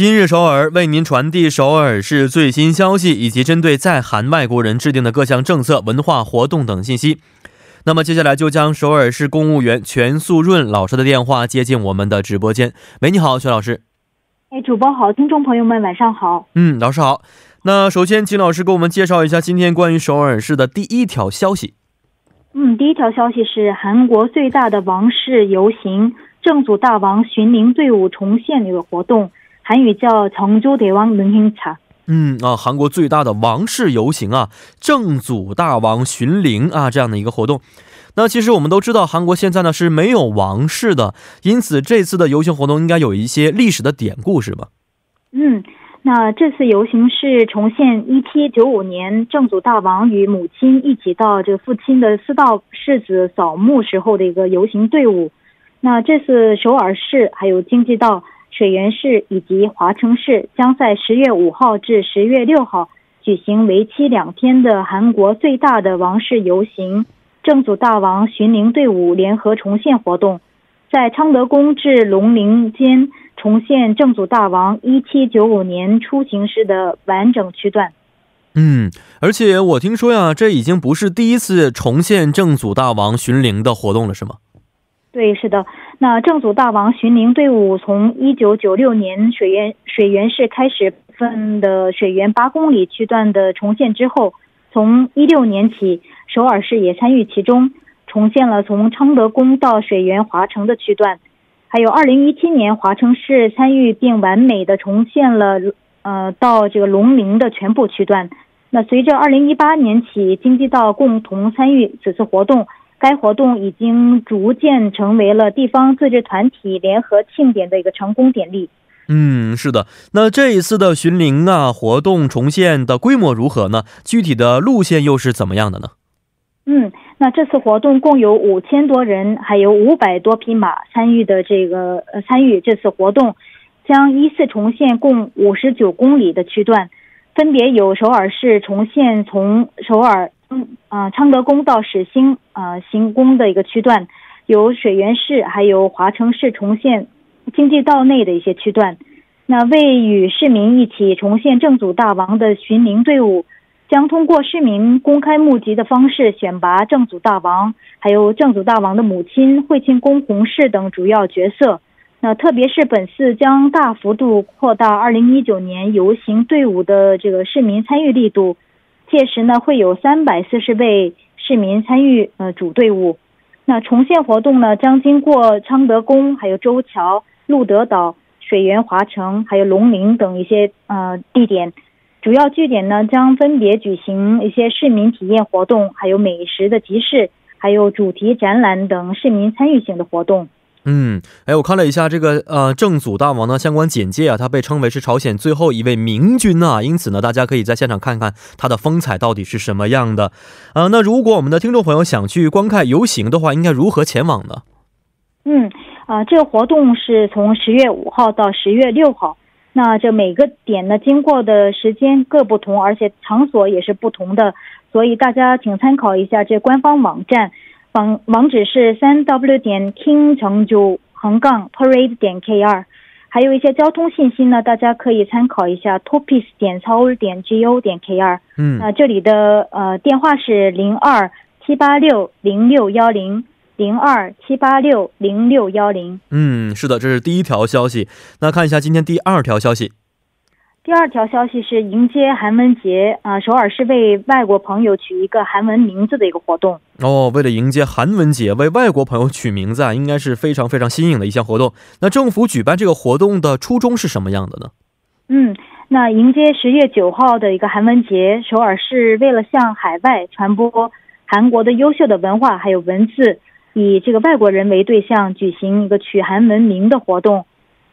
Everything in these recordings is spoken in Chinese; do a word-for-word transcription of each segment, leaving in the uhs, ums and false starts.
今日首尔为您传递首尔市最新消息以及针对在韩外国人制定的各项政策、文化活动等信息。那么接下来就将首尔市公务员全素润老师的电话接进我们的直播间。喂，你好，全老师。哎，主播好，听众朋友们晚上好。嗯，老师好。那首先金老师给我们介绍一下今天关于首尔市的第一条消息。嗯，第一条消息是韩国最大的王室游行，正主大王巡宁队伍重现这个活动。 韩语叫정조 대왕 능행차。嗯，啊，韩国最大的王室游行啊，正祖大王巡陵啊，这样的一个活动。那其实我们都知道，韩国现在呢是没有王室的，因此这次的游行活动应该有一些历史的典故，是吧？嗯，那这次游行是重现一七九五年正祖大王与母亲一起到这附近的四道市子扫墓时候的一个游行队伍。那这次首尔市还有京畿道 水原市以及华城市将在十月五号至 十月六号 举行为期两天的韩国最大的王室游行——正祖大王巡陵队伍联合重现活动，在昌德宫至龙陵间重现正祖大王 一七九五年出行时的完整区段。 嗯，而且我听说呀，这已经不是第一次重现正祖大王巡陵的活动了，是吗？ 对，是的。那正祖大王巡陵队伍从 一九九六年 水原水原市开始分的水原八公里区段的重现之后， 从 一六年起 首尔市也参与其中，重现了从昌德宫到水原华城的区段。 还有 二零一七年 华城市参与并完美的重现了呃到这个龙陵的全部区段。 那随着 二零一八年起 京畿道共同参与此次活动， 该活动已经逐渐成为了地方自治团体联合庆典的一个成功典例。 嗯，是的。那这一次的巡陵啊活动重现的规模如何呢？具体的路线又是怎么样的呢？ 嗯，那这次活动共有 五千多人， 还有 五百多匹马 参与的这个参与这次活动， 将依次重现共 五十九公里的区段， 分别有首尔市重现从首尔 昌德宫到始兴行宫的一个区段， 有水原市还有华城市重现京畿道内的一些区段。 那为与市民一起重现正祖大王的巡陵队伍将通过市民公开募集的方式选拔正祖大王， 还有正祖大王的母亲惠庆宫弘氏等主要角色。 那特别是本次将大幅度扩大 二零一九年 游行队伍的这个市民参与力度， 届时呢会有 三百四十位市民参与呃主队伍。 那重现活动呢将经过昌德宫还有周桥、鹿德岛、水原华城还有龙陵等一些呃地点， 主要据点呢将分别举行一些市民体验活动， 还有美食的集市，还有主题展览等市民参与性的活动。 嗯，哎，我看了一下这个呃正祖大王呢相关简介啊，他被称为是朝鲜最后一位明君呐，因此呢大家可以在现场看看他的风采到底是什么样的。呃那如果我们的听众朋友想去观看游行的话，应该如何前往呢？嗯，啊这个活动是从 十月五号到 十月六号， 那这每个点呢经过的时间各不同，而且场所也是不同的， 所以大家请参考一下这官方网站， 网址是 三 w 点 king成就横杠 parade 点 kr， 还有一些交通信息呢大家可以参考一下 topis点seoul点go点 kr。 那这里的呃电话是 零二七八六零六一零， 零二七八六零六一零。 嗯，是的，这是第一条消息。那看一下今天第二条消息。 第二条消息是迎接韩文节啊，首尔市为外国朋友取一个韩文名字的一个活动。哦，为了迎接韩文节，为外国朋友取名字啊，应该是非常非常新颖的一项活动。那政府举办这个活动的初衷是什么样的呢？ 嗯，那迎接十月九号的一个韩文节，首尔市为了向海外传播韩国的优秀的文化还有文字，以这个外国人为对象举行一个取韩文名的活动。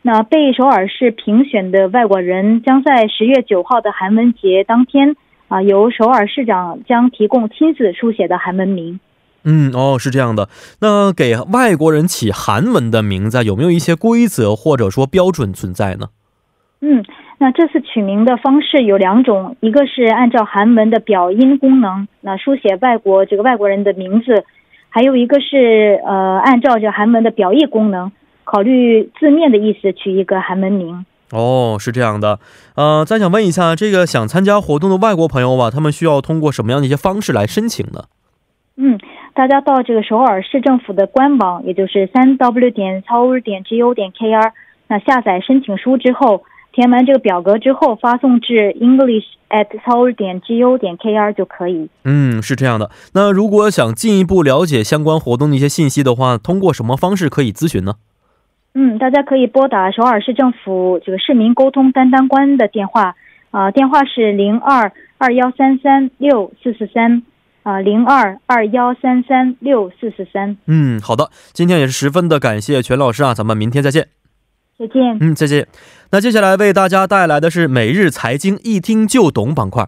那被首尔市评选的外国人将在 十月九号的韩文节当天啊，由首尔市长将提供亲自书写的韩文名。 嗯，哦，是这样的。那给外国人起韩文的名字有没有一些规则或者说标准存在呢？ 嗯，那这次取名的方式有两种， 一个是按照韩文的表音功能， 那书写外国这个外国人的名字， 还有一个是呃按照这韩文的表意功能， 考虑字面的意思取一个韩文名。哦，是这样的。呃，再想问一下，这个想参加活动的外国朋友啊，他们需要通过什么样的一些方式来申请呢？嗯，大家到这个首尔市政府的官网，也就是 double-u double-u double-u dot seoul dot go dot kr 那下载申请书之后，填完这个表格之后，发送至english at seoul dot go dot kr 就可以。 嗯，是这样的。那如果想进一步了解相关活动的一些信息的话，通过什么方式可以咨询呢？ 嗯，大家可以拨打首尔市政府这个市民沟通担当官的电话， 电话是零二 二一三三 六四四三 零二 二一三三 六四四三。 嗯，好的，今天也是十分的感谢全老师啊，咱们明天再见。 再见。嗯，再见。那接下来为大家带来的是每日财经一听就懂板块。